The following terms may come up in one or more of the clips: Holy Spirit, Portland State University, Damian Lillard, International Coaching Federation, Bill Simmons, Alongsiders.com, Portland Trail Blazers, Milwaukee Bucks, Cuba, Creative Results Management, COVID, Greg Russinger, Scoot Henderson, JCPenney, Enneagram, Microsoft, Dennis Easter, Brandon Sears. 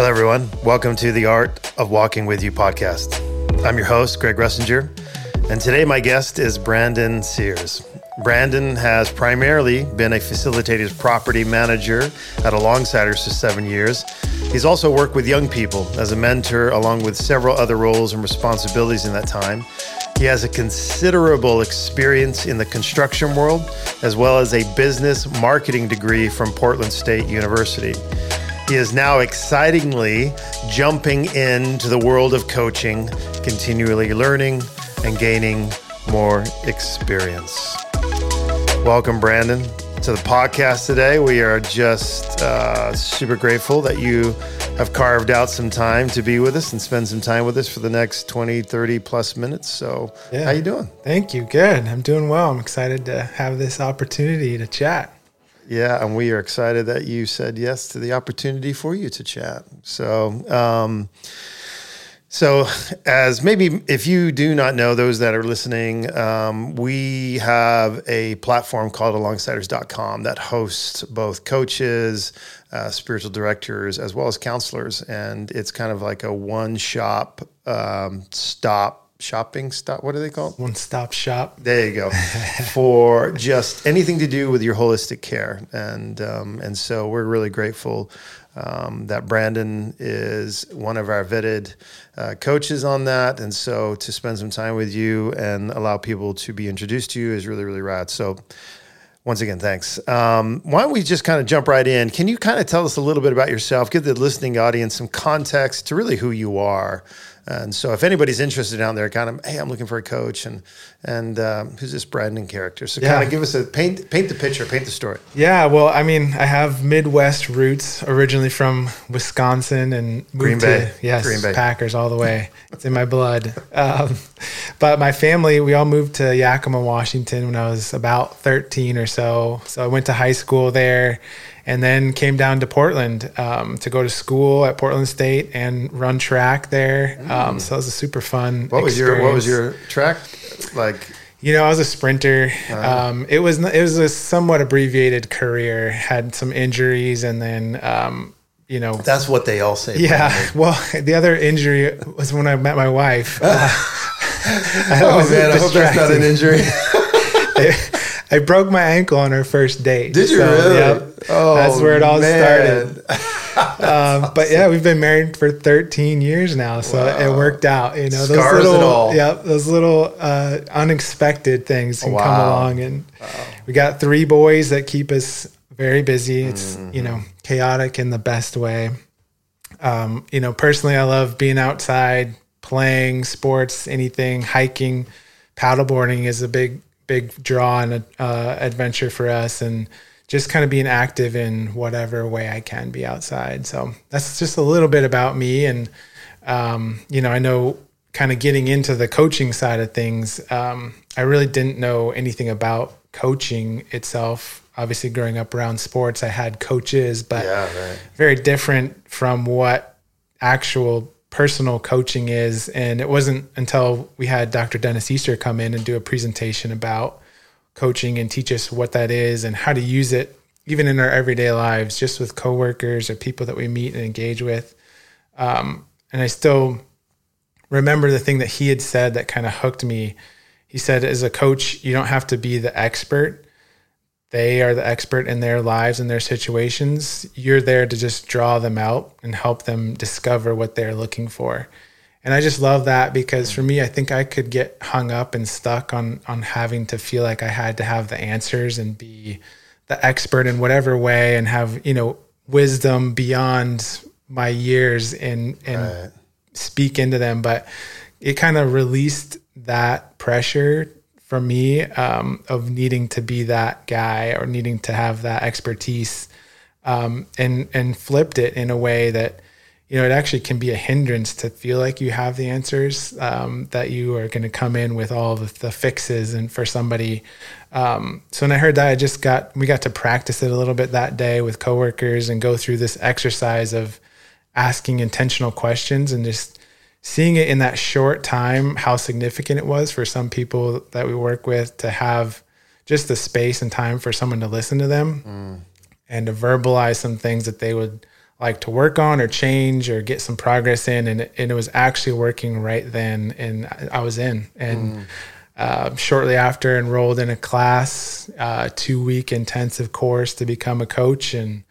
Hello, everyone. Welcome to the Art of Walking With You podcast. I'm your host, Greg Russinger, and today my guest is Brandon Sears. Brandon has primarily been a facilitated property manager at Alongsiders for 7 years. He's also worked with young people as a mentor, along with several other roles and responsibilities in that time. He has a considerable experience in the construction world, as well as a business marketing degree from Portland State University. He is now excitingly jumping into the world of coaching, continually learning and gaining more experience. Welcome, Brandon, to the podcast today. We are just super grateful that you have carved out some time to be with us and spend some time with us for the next 20, 30 plus minutes. So How you doing? Thank you. Good. I'm doing well. I'm excited to have this opportunity to chat. Yeah, and we are excited that you said yes to the opportunity for you to chat. So as maybe if you do not know, those that are listening, we have a platform called Alongsiders.com that hosts both coaches, spiritual directors, as well as counselors. And it's kind of like a one-shop stop. Shopping stop, what do they call it? One-stop shop. There you go. For just anything to do with your holistic care. And so we're really grateful that Brandon is one of our vetted coaches on that. And so to spend some time with you and allow people to be introduced to you is really, really rad. So once again, thanks. Why don't we just kind of jump right in? Can you kind of tell us a little bit about yourself, give the listening audience some context to really who you are? And so if anybody's interested out there, kind of, hey, I'm looking for a coach, and who's this Brandon character? So kind of give us a paint the picture, paint the story. Yeah, well, I mean, I have Midwest roots, originally from Wisconsin and moved Green Bay. Green Bay. Packers all the way. It's in my blood. But my family, we all moved to Yakima, Washington when I was about 13 or so. So I went to high school there. And then came down to Portland to go to school at Portland State and run track there. So it was a super fun experience. What was your track like? You know, I was a sprinter. It was a somewhat abbreviated career. Had some injuries, and then you know, that's what they all say. Yeah. Probably. Well, the other injury was when I met my wife. I hope that's not an injury. I broke my ankle on our first date. Did you really? Yep. Oh, that's where it all started. Awesome. But yeah, we've been married for 13 years now, so it worked out. You know, scars and all. Yep, those little unexpected things can come along, and we got 3 boys that keep us very busy. It's you know, chaotic in the best way. You know, personally, I love being outside, playing sports, anything, hiking, paddleboarding is a big draw and adventure for us, and just kind of being active in whatever way I can be outside. So that's just a little bit about me. And, you know, I know kind of getting into the coaching side of things, I really didn't know anything about coaching itself. Obviously, growing up around sports, I had coaches, but very different from what actual personal coaching is. And it wasn't until we had Dr. Dennis Easter come in and do a presentation about coaching and teach us what that is and how to use it even in our everyday lives, just with coworkers or people that we meet and engage with. And I still remember the thing that he had said that kind of hooked me. He said, as a coach, you don't have to be the expert. They are the expert in their lives and their situations. You're there to just draw them out and help them discover what they're looking for. And I just love that, because for me, I think I could get hung up and stuck on having to feel like I had to have the answers and be the expert in whatever way and have, you know, wisdom beyond my years and speak into them. But it kind of released that pressure for me, of needing to be that guy or needing to have that expertise, and flipped it in a way that, you know, it actually can be a hindrance to feel like you have the answers, that you are going to come in with all the fixes and for somebody. So when I heard that, we got to practice it a little bit that day with coworkers and go through this exercise of asking intentional questions and just seeing it in that short time, how significant it was for some people that we work with to have just the space and time for someone to listen to them and to verbalize some things that they would like to work on or change or get some progress in. And it was actually working right then. And I was in, and shortly after enrolled in a class, 2-week intensive course to become a coach, and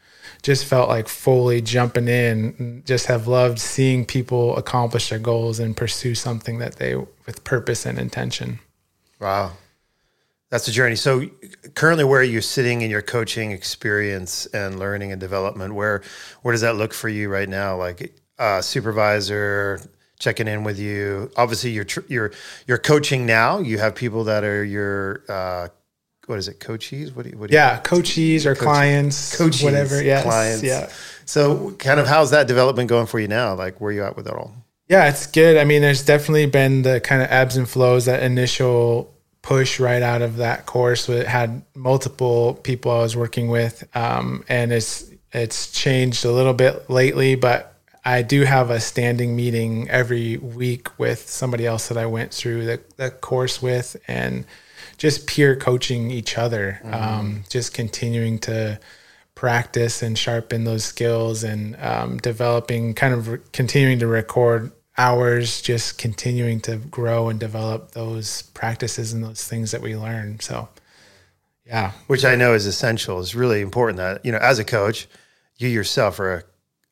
just felt like fully jumping in, and just have loved seeing people accomplish their goals and pursue something that they with purpose and intention. Wow. That's a journey. So currently where you're sitting in your coaching experience and learning and development, where does that look for you right now? Like supervisor checking in with you. Obviously you're coaching now. You have people that are your, coachees? Coachees or clients, whatever. Yes. Clients. Yeah. So kind of how's that development going for you now? Like where are you at with it all? Yeah, it's good. I mean, there's definitely been the kind of ebbs and flows. That initial push right out of that course, it had multiple people I was working with, and it's changed a little bit lately, but I do have a standing meeting every week with somebody else that I went through the course with, and just peer coaching each other, just continuing to practice and sharpen those skills, and developing, kind of continuing to record hours, just continuing to grow and develop those practices and those things that we learn. So, yeah. Which I know is essential. It's really important that, you know, as a coach, you yourself are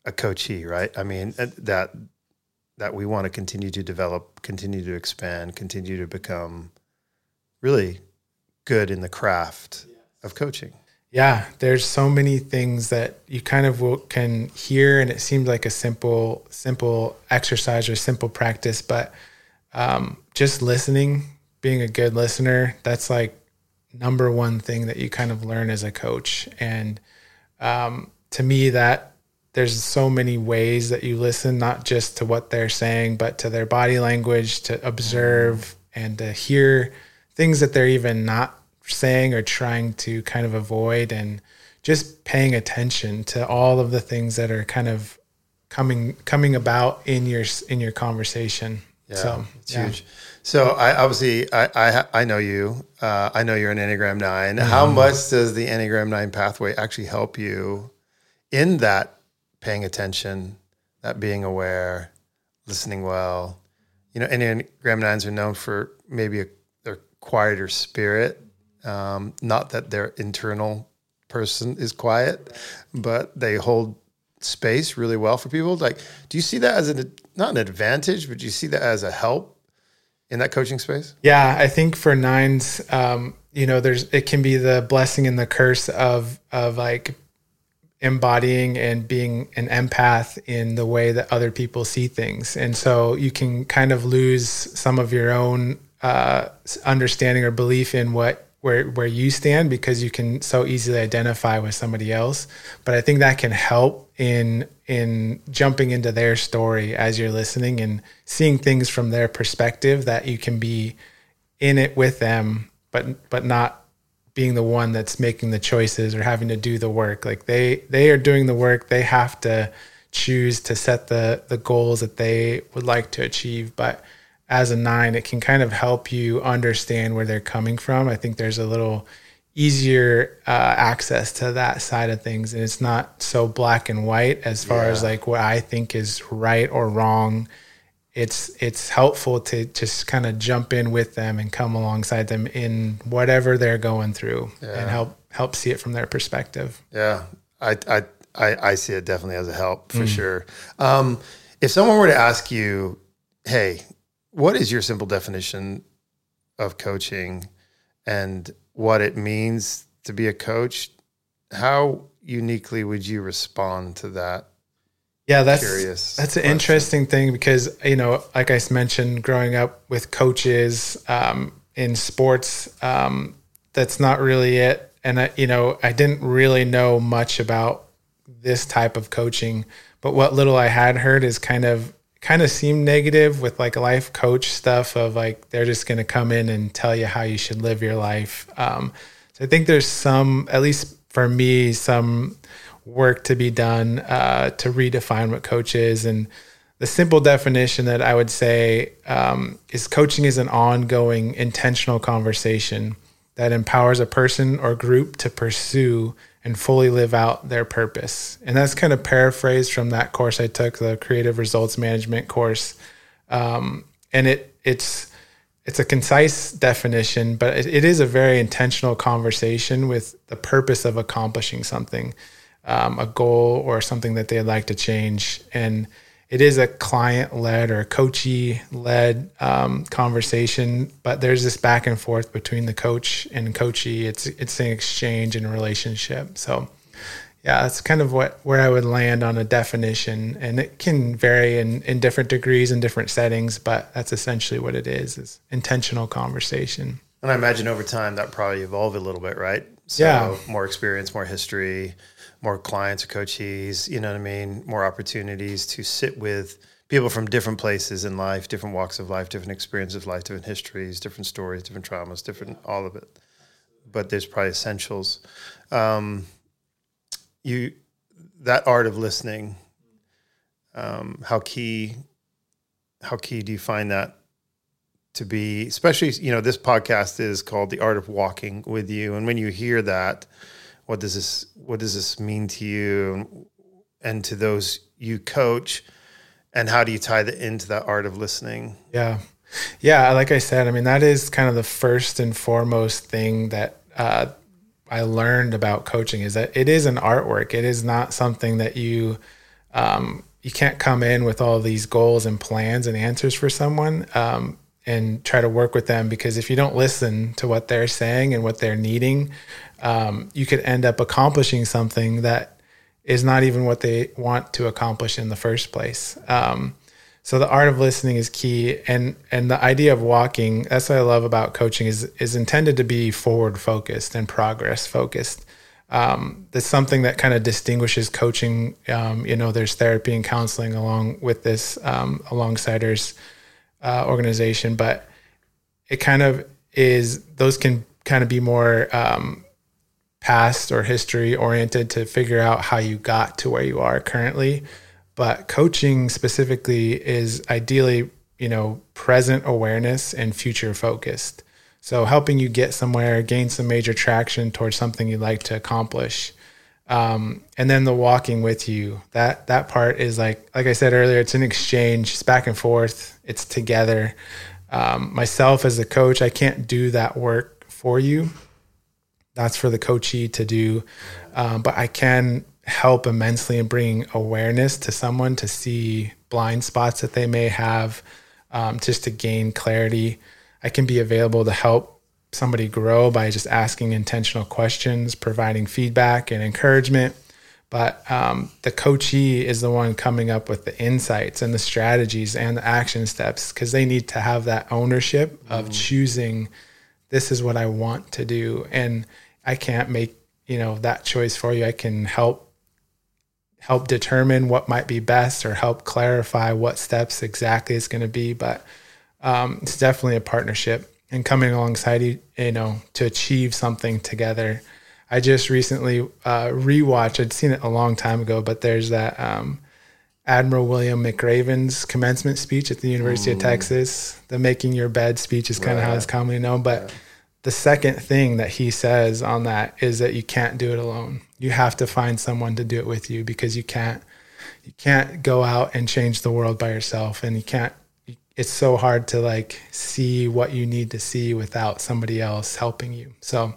a coachee, right? I mean, that we want to continue to develop, continue to expand, continue to become really good in the craft of coaching. Yeah, there's so many things that you kind of can hear, and it seems like a simple exercise or simple practice, but just listening, being a good listener, that's like number one thing that you kind of learn as a coach. And to me, that there's so many ways that you listen, not just to what they're saying, but to their body language, to observe and to hear things that they're even not saying or trying to kind of avoid, and just paying attention to all of the things that are kind of coming about in your conversation. Yeah, so it's huge. So I know you, I know you're an Enneagram 9. How much does the Enneagram 9 pathway actually help you in that paying attention, that being aware, listening well? You know, Enneagram 9s are known for maybe their quieter spirit. Not that their internal person is quiet, but they hold space really well for people. Like, do you see that as not an advantage, but do you see that as a help in that coaching space? Yeah, I think for 9s, it can be the blessing and the curse of like embodying and being an empath in the way that other people see things. And so you can kind of lose some of your own understanding or belief in where you stand, because you can so easily identify with somebody else. But I think that can help in jumping into their story as you're listening and seeing things from their perspective, that you can be in it with them, but not being the one that's making the choices or having to do the work. Like they are doing the work. They have to choose to set the goals that they would like to achieve. But as a 9, it can kind of help you understand where they're coming from. I think there's a little easier access to that side of things, and it's not so black and white as far as like what I think is right or wrong. It's helpful to just kind of jump in with them and come alongside them in whatever they're going through, and help see it from their perspective. Yeah, I see it definitely as a help for sure. If someone were to ask you, hey, what is your simple definition of coaching and what it means to be a coach? How uniquely would you respond to that? Yeah, that's an interesting thing, because, you know, like I mentioned, growing up with coaches in sports, that's not really it. And, I didn't really know much about this type of coaching, but what little I had heard is kind of seemed negative, with like life coach stuff of like, they're just going to come in and tell you how you should live your life. So I think there's some, at least for me, some work to be done to redefine what coach is. And the simple definition that I would say is coaching is an ongoing intentional conversation that empowers a person or group to pursue and fully live out their purpose. And that's kind of paraphrased from that course I took, the Creative Results Management course. And it's a concise definition, but it is a very intentional conversation with the purpose of accomplishing something, a goal or something that they'd like to change. And it is a client-led or coachee-led conversation, but there's this back and forth between the coach and coachee. It's an exchange and relationship. So yeah, that's kind of where I would land on a definition, and it can vary in different degrees and different settings, but that's essentially what it is intentional conversation. And I imagine over time that probably evolved a little bit, right? So yeah. More experience, more history, more clients or coachees, you know what I mean? More opportunities to sit with people from different places in life, different walks of life, different experiences of life, different histories, different stories, different traumas, different, all of it. But there's probably essentials. That art of listening, how key do you find that to be? Especially, you know, this podcast is called The Art of Walking With You. And when you hear that, what does this mean to you and to those you coach? And how do you tie that into that art of listening? Yeah. Yeah. Like I said, I mean, that is kind of the first and foremost thing that, I learned about coaching, is that it is an artwork. It is not something that you can't come in with all these goals and plans and answers for someone and try to work with them, because if you don't listen to what they're saying and what they're needing, you could end up accomplishing something that is not even what they want to accomplish in the first place. So the art of listening is key, and the idea of walking, that's what I love about coaching, is intended to be forward-focused and progress-focused. That's something that kind of distinguishes coaching. There's therapy and counseling along with this Alongsiders organization, but it kind of is, those can kind of be more past or history-oriented to figure out how you got to where you are currently. But coaching specifically is ideally, present awareness and future focused. So helping you get somewhere, gain some major traction towards something you'd like to accomplish. And then the walking with you, that part is like I said earlier, it's an exchange. It's back and forth. It's together. Myself as a coach, I can't do that work for you. That's for the coachee to do. But I can help immensely in bringing awareness to someone to see blind spots that they may have, just to gain clarity. I can be available to help somebody grow by just asking intentional questions, providing feedback and encouragement. But the coachee is the one coming up with the insights and the strategies and the action steps, because they need to have that ownership of choosing, this is what I want to do. And I can't make, that choice for you. I can help determine what might be best or help clarify what steps exactly it's going to be. But it's definitely a partnership and coming alongside, to achieve something together. I just recently rewatched, I'd seen it a long time ago, but there's that Admiral William McRaven's commencement speech at the University of Texas. The making your bed speech is kind of how it's commonly known. But the second thing that he says on that is that you can't do it alone. You have to find someone to do it with you, because you can't go out and change the world by yourself. And it's so hard to see what you need to see without somebody else helping you. So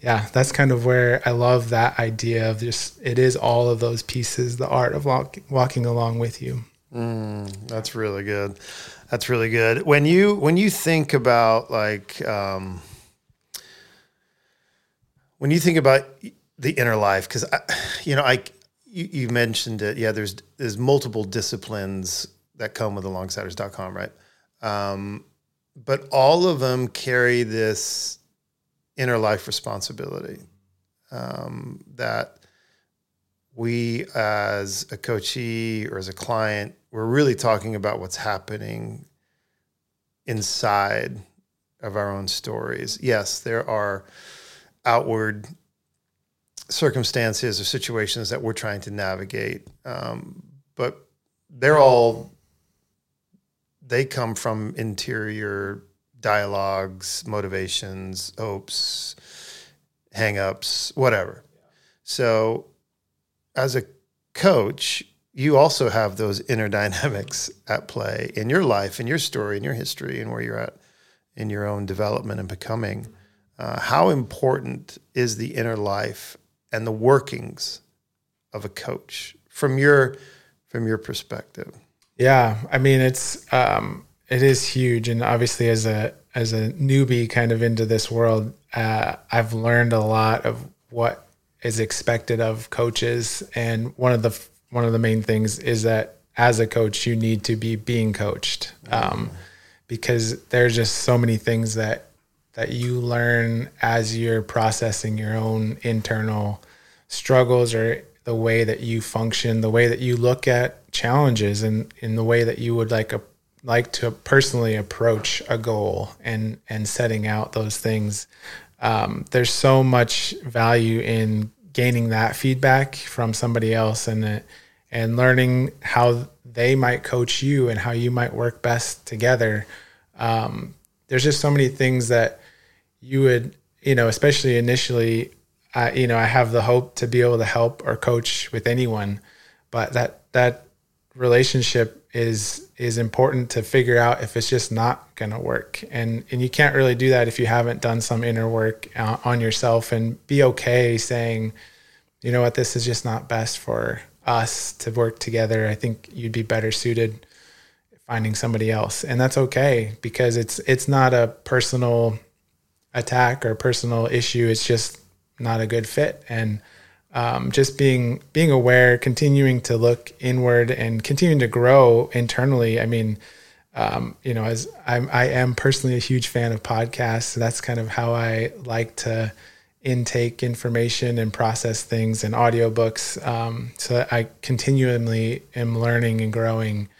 yeah, that's kind of where I love that idea of just, it is all of those pieces, the art of walking along with you. That's really good. That's really good. When you think about when you think about the inner life, because you mentioned it. Yeah, there's multiple disciplines that come with Alongsiders.com, right? But all of them carry this inner life responsibility that we, as a coachee or as a client, we're really talking about what's happening inside of our own stories. Yes, there are outward circumstances or situations that we're trying to navigate. But they come from interior dialogues, motivations, hopes, hang-ups, whatever. So as a coach, you also have those inner dynamics at play in your life, in your story, in your history, and where you're at in your own development and becoming. How important is the inner life and the workings of a coach from your perspective? Yeah, I mean, it is huge, and obviously as a newbie kind of into this world, I've learned a lot of what is expected of coaches, and one of the main things is that as a coach, you need to be being coached, because there's just so many things that you learn as you're processing your own internal struggles or the way that you function, the way that you look at challenges, and in the way that you would like to personally approach a goal and setting out those things. There's so much value in gaining that feedback from somebody else and learning how they might coach you and how you might work best together. There's just so many things that you would, especially initially, I have the hope to be able to help or coach with anyone, but that relationship is important to figure out if it's just not going to work. And you can't really do that if you haven't done some inner work on yourself, and be okay saying, you know what, this is just not best for us to work together. I think you'd be better suited finding somebody else. And that's okay, because it's not a personal attack or personal issue. It's just not a good fit. And just being aware, continuing to look inward and continuing to grow internally. I mean, as I am personally a huge fan of podcasts. So that's kind of how I like to intake information and process things, and audiobooks. So that I continually am learning and growing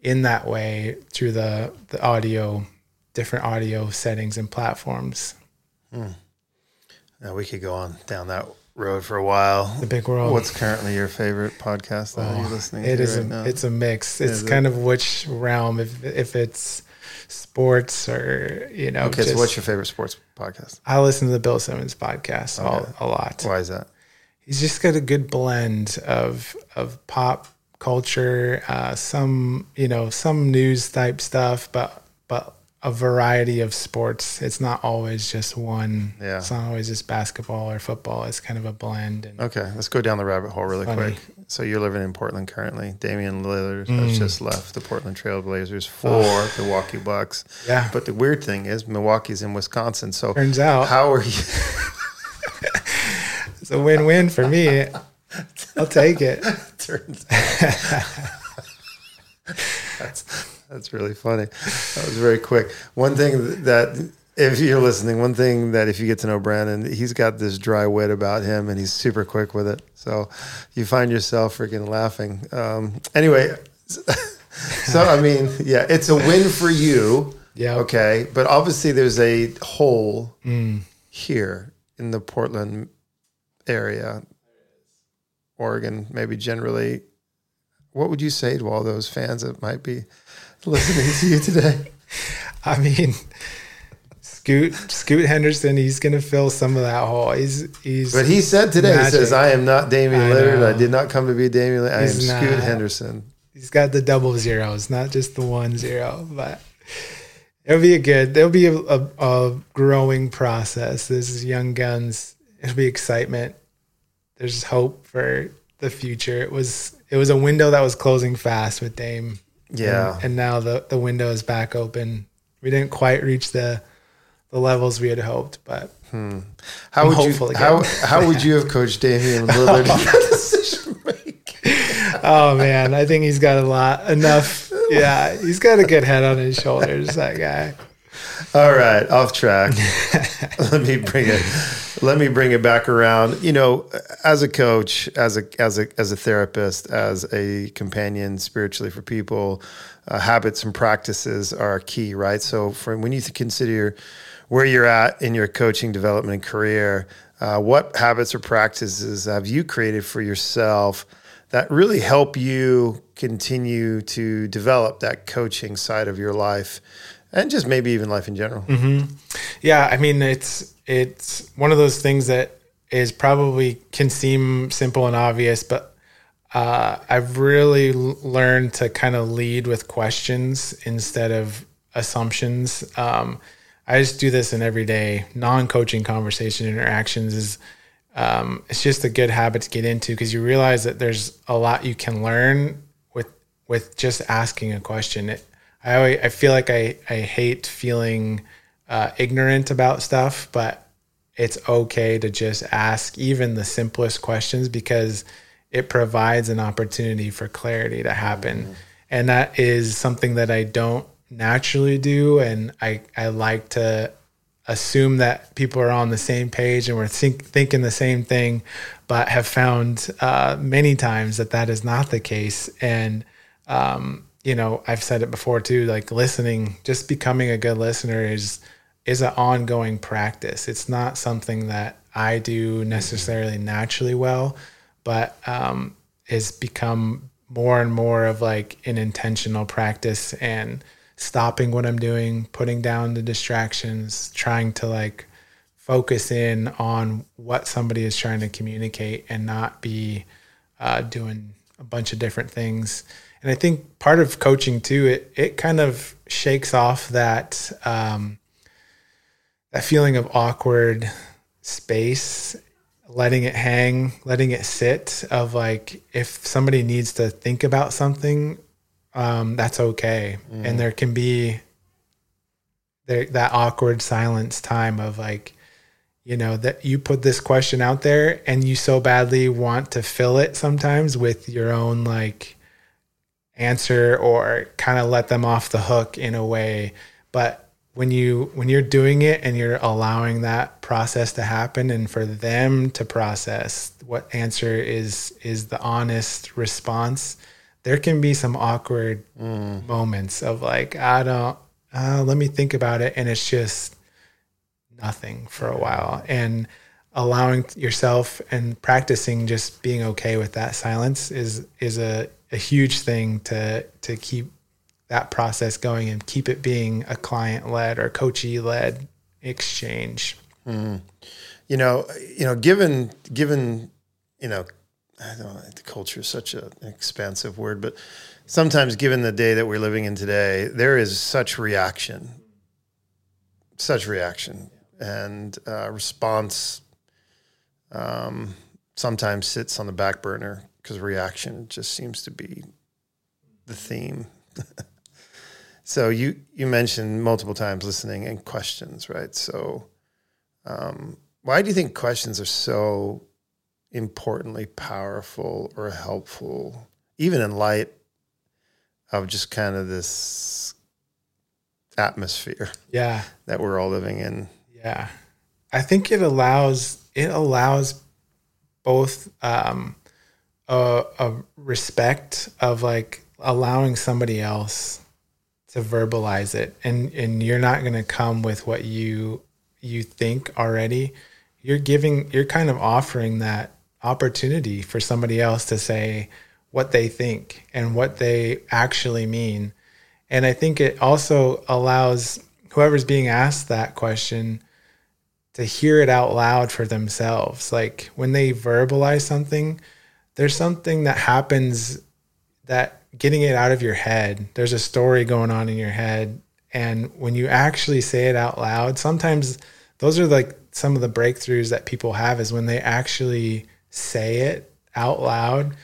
in that way through the audio, different audio settings and platforms. Now we could go on down that road for a while. The big world. What's currently your favorite podcast that you're listening to right now? It's a mix. It's kind of which realm, if it's sports or, Okay, so what's your favorite sports podcast? I listen to the Bill Simmons podcast a lot. Why is that? He's just got a good blend of pop culture, some news type stuff, but a variety of sports. It's not always just one. Yeah. It's not always just basketball or football. It's kind of a blend. Okay, let's go down the rabbit hole really quick. So you're living in Portland currently. Damian Lillard has just left the Portland Trail Blazers for the Milwaukee Bucks. Yeah. But the weird thing is Milwaukee's in Wisconsin. So turns out, how are you? It's a win-win for me. I'll take it. Turns out. That's really funny. That was very quick. One thing that if you get to know Brandon, he's got this dry wit about him, and he's super quick with it. So you find yourself freaking laughing. Anyway, so I mean, yeah, it's a win for you. Yeah. Okay. But obviously there's a hole here in the Portland area, Oregon, maybe generally. What would you say to all those fans that might be listening to you today? I mean, Scoot Henderson, he's going to fill some of that hole. But he said today, magic. He says, I am not Damian Lillard. I did not come to be Damian Lillard. I am Scoot Henderson. He's got the double zeros, not just the 1 0. But there'll be a growing process. This is young guns. It'll be excitement. There's hope for the future. It was a window that was closing fast with Dame. Yeah. And now the window is back open. We didn't quite reach the levels we had hoped, but how would you have coached Damian Lillard in decision making? Oh man, I think he's got enough. Yeah, he's got a good head on his shoulders, that guy. All right, off track. Let me bring it back around. As a coach, as a therapist, as a companion spiritually for people, habits and practices are key, right? So when you consider where you're at in your coaching development and career, what habits or practices have you created for yourself that really help you continue to develop that coaching side of your life and just maybe even life in general. Mm-hmm. Yeah. I mean, it's one of those things that is probably can seem simple and obvious, but I've really learned to kind of lead with questions instead of assumptions. I just do this in everyday non-coaching conversation interactions is, it's just a good habit to get into because you realize that there's a lot you can learn with just asking a question. I feel like I hate feeling ignorant about stuff, but it's okay to just ask even the simplest questions because it provides an opportunity for clarity to happen. Mm-hmm. And that is something that I don't naturally do. And I like to assume that people are on the same page and we're thinking the same thing, but have found many times that is not the case. And, you know, I've said it before too, like listening, just becoming a good listener is an ongoing practice. It's not something that I do necessarily naturally well, but it's become more and more of like an intentional practice and stopping what I'm doing, putting down the distractions, trying to like focus in on what somebody is trying to communicate and not be doing a bunch of different things. And I think part of coaching too, it kind of shakes off that feeling of awkward space, letting it hang, letting it sit of like, if somebody needs to think about something, that's okay. Mm. And there can be that awkward silence time of like, you know, that you put this question out there and you so badly want to fill it sometimes with your own like answer or kind of let them off the hook in a way. But when you're doing it and you're allowing that process to happen and for them to process what answer is the honest response, there can be some awkward moments of like, let me think about it. And it's just nothing for a while. And allowing yourself and practicing just being okay with that silence is a huge thing to keep that process going and keep it being a client-led or coachee-led exchange. Mm. You know, given, you know, I don't know, the culture is such an expansive word, but sometimes given the day that we're living in today, there is such reaction and response sometimes sits on the back burner because reaction just seems to be the theme. So you mentioned multiple times listening and questions, right? So why do you think questions are so importantly powerful or helpful, even in light of just kind of this atmosphere that we're all living in? Yeah. I think it allows both a respect of like allowing somebody else to verbalize it, and you're not going to come with what you think already. You're kind of offering that opportunity for somebody else to say what they think and what they actually mean. And I think it also allows whoever's being asked that question to hear it out loud for themselves. Like when they verbalize something, there's something that happens that getting it out of your head, there's a story going on in your head. And when you actually say it out loud, sometimes those are like some of the breakthroughs that people have is when they actually say it out loud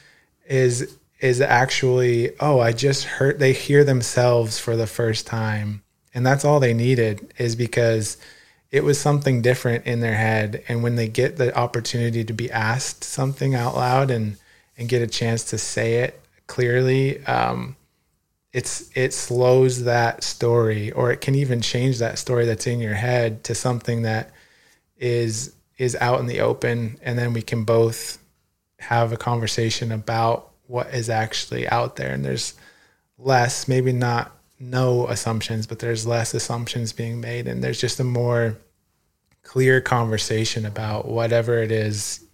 is actually, oh, I just heard, they hear themselves for the first time. And that's all they needed is because it was something different in their head. And when they get the opportunity to be asked something out loud and get a chance to say it clearly, it slows that story, or it can even change that story that's in your head to something that is out in the open. And then we can both have a conversation about what is actually out there. And there's less, maybe not no assumptions, but there's less assumptions being made. And there's just a more clear conversation about whatever it is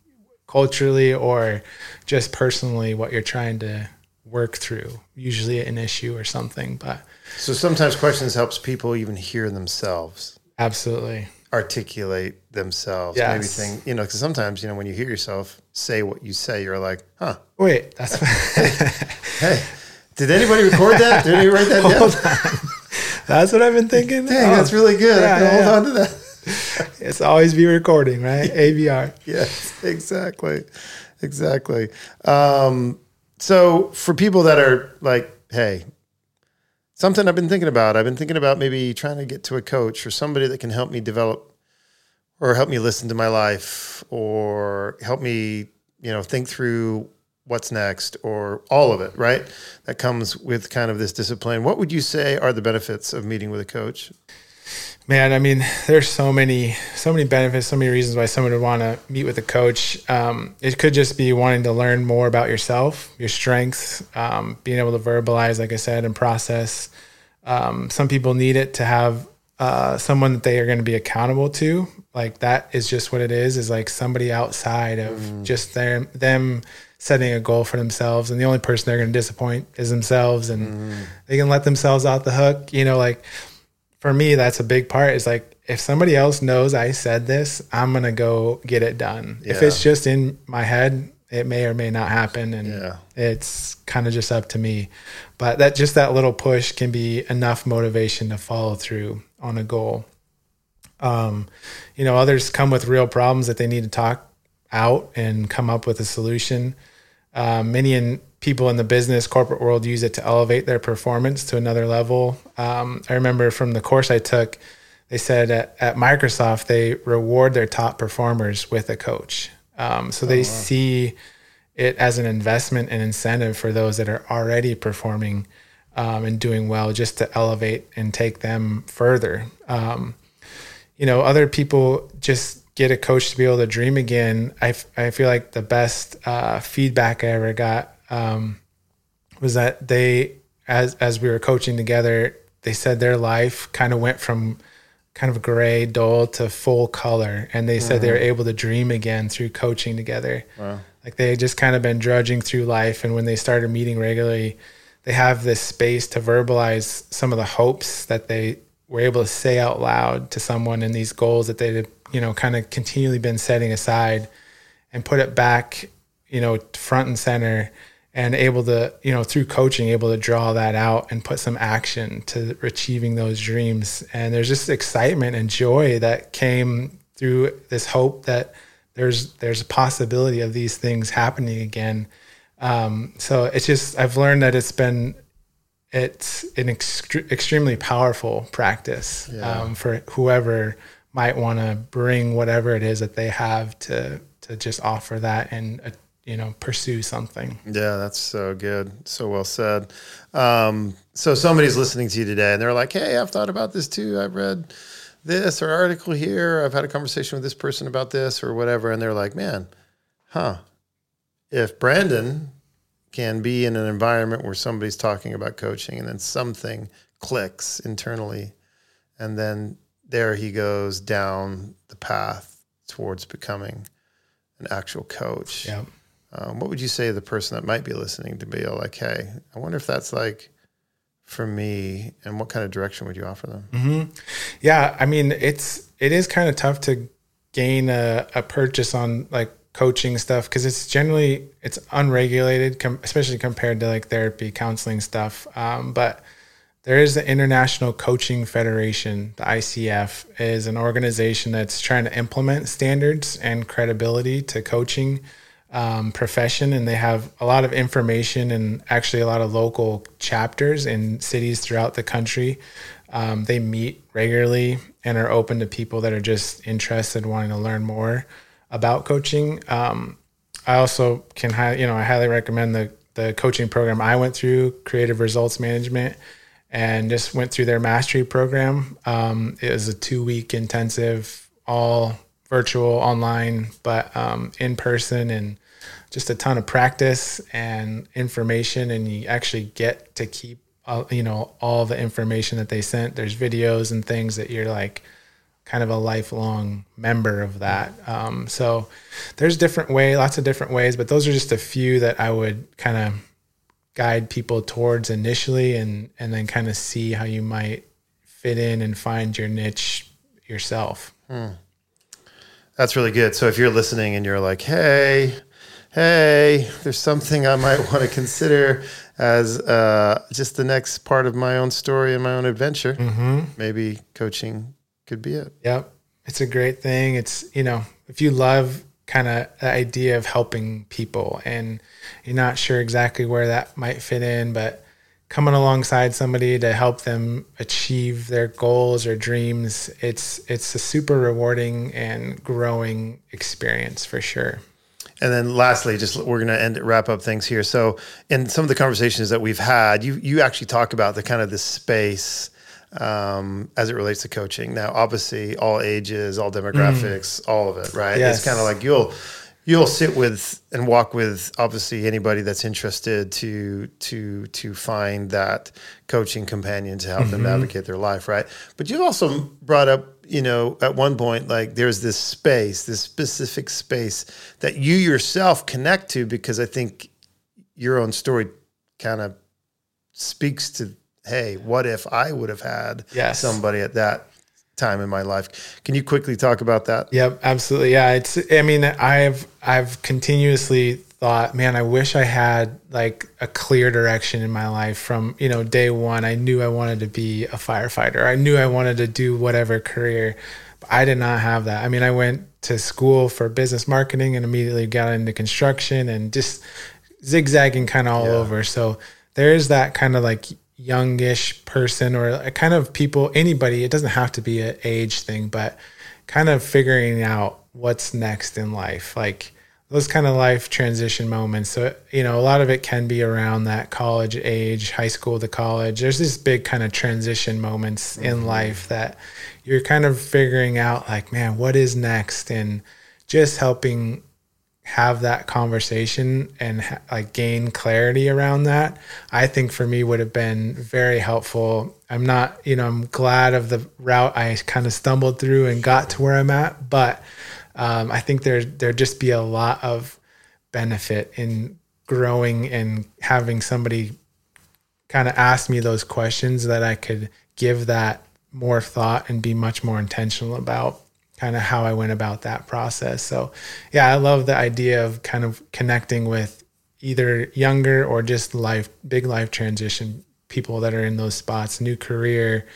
culturally or just personally what you're trying to work through, usually an issue or something. But so sometimes questions helps people even hear themselves. Absolutely. Articulate themselves. Yes. Maybe think, you know, because sometimes, you know, when you hear yourself say what you say, you're like, huh. Wait, that's... Hey, did anybody record that? Did anybody write that down? That's what I've been thinking. Dang, that's really good. Yeah, hold on to that. It's always be recording, right? ABR. Yes, exactly. So for people that are like, hey, something I've been thinking about. I've been thinking about maybe trying to get to a coach or somebody that can help me develop or help me listen to my life or help me, you know, think through what's next or all of it, right? That comes with kind of this discipline. What would you say are the benefits of meeting with a coach? Man, I mean, there's so many benefits, so many reasons why someone would want to meet with a coach. It could just be wanting to learn more about yourself, your strengths, being able to verbalize, like I said, and process. Some people need it to have someone that they are going to be accountable to. Like that is just what it is like somebody outside of just them setting a goal for themselves. And the only person they're going to disappoint is themselves. And they can let themselves out the hook, you know, like... For me, that's a big part. It's like, if somebody else knows I said this, I'm going to go get it done. Yeah. If it's just in my head, it may or may not happen. And it's kind of just up to me. But that just that little push can be enough motivation to follow through on a goal. You know, others come with real problems that they need to talk out and come up with a solution. People in the business, corporate world use it to elevate their performance to another level. I remember from the course I took, they said at Microsoft, they reward their top performers with a coach. So they see it as an investment and incentive for those that are already performing and doing well just to elevate and take them further. You know, other people just get a coach to be able to dream again. I feel like the best feedback I ever got was that they, as we were coaching together, they said their life kind of went from kind of gray, dull to full color. And they said they were able to dream again through coaching together. Wow. Like they had just kind of been drudging through life. And when they started meeting regularly, they have this space to verbalize some of the hopes that they were able to say out loud to someone and these goals that they had, you know, kind of continually been setting aside and put it back, you know, front and center. And able to, you know, through coaching, able to draw that out and put some action to achieving those dreams. And there's just excitement and joy that came through this hope that there's a possibility of these things happening again. So it's just, I've learned that it's an extremely powerful practice for whoever might want to bring whatever it is that they have to just offer that and you know, pursue something. Yeah, that's so good. So well said. So somebody's listening to you today and they're like, hey, I've thought about this too. I've read this or article here. I've had a conversation with this person about this or whatever. And they're like, man, if Brandon can be in an environment where somebody's talking about coaching and then something clicks internally and then there he goes down the path towards becoming an actual coach. Yeah. What would you say to the person that might be listening to be like, hey, I wonder if that's like for me and what kind of direction would you offer them? Mm-hmm. Yeah. I mean, it is kind of tough to gain a purchase on like coaching stuff. Cause it's generally, it's unregulated, especially compared to like therapy, counseling stuff. But there is the International Coaching Federation, the ICF, is an organization that's trying to implement standards and credibility to coaching profession, and they have a lot of information and actually a lot of local chapters in cities throughout the country. They meet regularly and are open to people that are just interested in wanting to learn more about coaching. I also can, I highly recommend the coaching program I went through, Creative Results Management, and just went through their mastery program. It was a 2-week intensive, all virtual, online, but in person, and just a ton of practice and information, and you actually get to keep all the information that they sent. There's videos and things that you're like, kind of a lifelong member of that. So there's lots of different ways, but those are just a few that I would kind of guide people towards initially, and then kind of see how you might fit in and find your niche yourself. That's really good. So if you're listening and you're like, hey, there's something I might want to consider as just the next part of my own story and my own adventure, maybe coaching could be it. Yep. It's a great thing. It's, if you love kind of the idea of helping people and you're not sure exactly where that might fit in, but coming alongside somebody to help them achieve their goals or dreams, it's a super rewarding and growing experience for sure. And then lastly, we're going to wrap up things here. So in some of the conversations that we've had, you actually talk about the kind of the space as it relates to coaching. Now, obviously, all ages, all demographics, all of it, right? Yes. It's kind of like you'll sit with and walk with obviously anybody that's interested to find that coaching companion to help them navigate their life, right? But you also brought up, at one point, like there's this space, this specific space that you yourself connect to, because I think your own story kind of speaks to, hey, what if I would have had somebody at that time in my life? Can you quickly talk about that? Yep, absolutely. Yeah. I've continuously thought, man, I wish I had like a clear direction in my life from, day one. I knew I wanted to be a firefighter. I knew I wanted to do whatever career, but I did not have that. I mean, I went to school for business marketing and immediately got into construction and just zigzagging kind of all over. So there's that kind of like youngish person or a kind of people, anybody, it doesn't have to be an age thing, but kind of figuring out what's next in life, like those kind of life transition moments. So, a lot of it can be around that college age, high school to college. There's this big kind of transition moments in life that you're kind of figuring out like, man, what is next? And just helping have that conversation and like gain clarity around that, I think for me would have been very helpful. I'm not, I'm glad of the route I kind of stumbled through and got to where I'm at, but I think there'd just be a lot of benefit in growing and having somebody kind of ask me those questions that I could give that more thought and be much more intentional about kind of how I went about that process. So yeah, I love the idea of kind of connecting with either younger or just big life transition people that are in those spots, new career,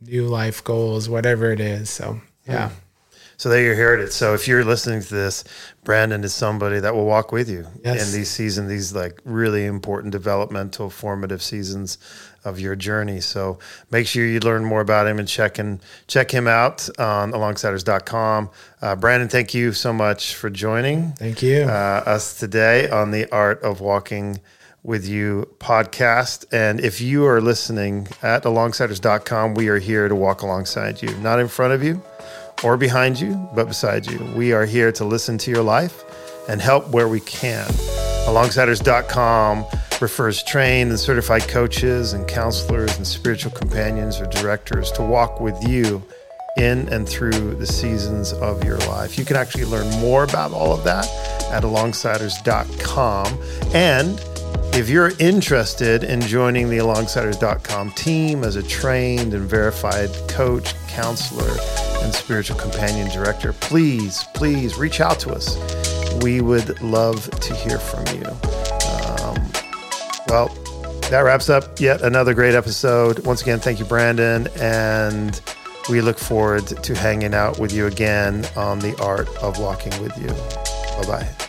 new life goals, whatever it is. So yeah. So there you heard it. So if you're listening to this, Brandon is somebody that will walk with you in these like really important developmental formative seasons of your journey. So make sure you learn more about him and check him out on Alongsiders.com. Brandon, thank you so much for joining. Thank you. Us today on the Art of Walking With You podcast. And if you are listening at Alongsiders.com, we are here to walk alongside you, not in front of you or behind you, but beside you. We are here to listen to your life and help where we can. Alongsiders.com refers trained and certified coaches and counselors and spiritual companions or directors to walk with you in and through the seasons of your life. You can actually learn more about all of that at Alongsiders.com. And if you're interested in joining the Alongsiders.com team as a trained and verified coach, counselor, and spiritual companion director, please reach out to us. We would love to hear from you. Well, that wraps up yet another great episode. Once again, thank you, Brandon. And we look forward to hanging out with you again on the Art of Walking With You. Bye-bye.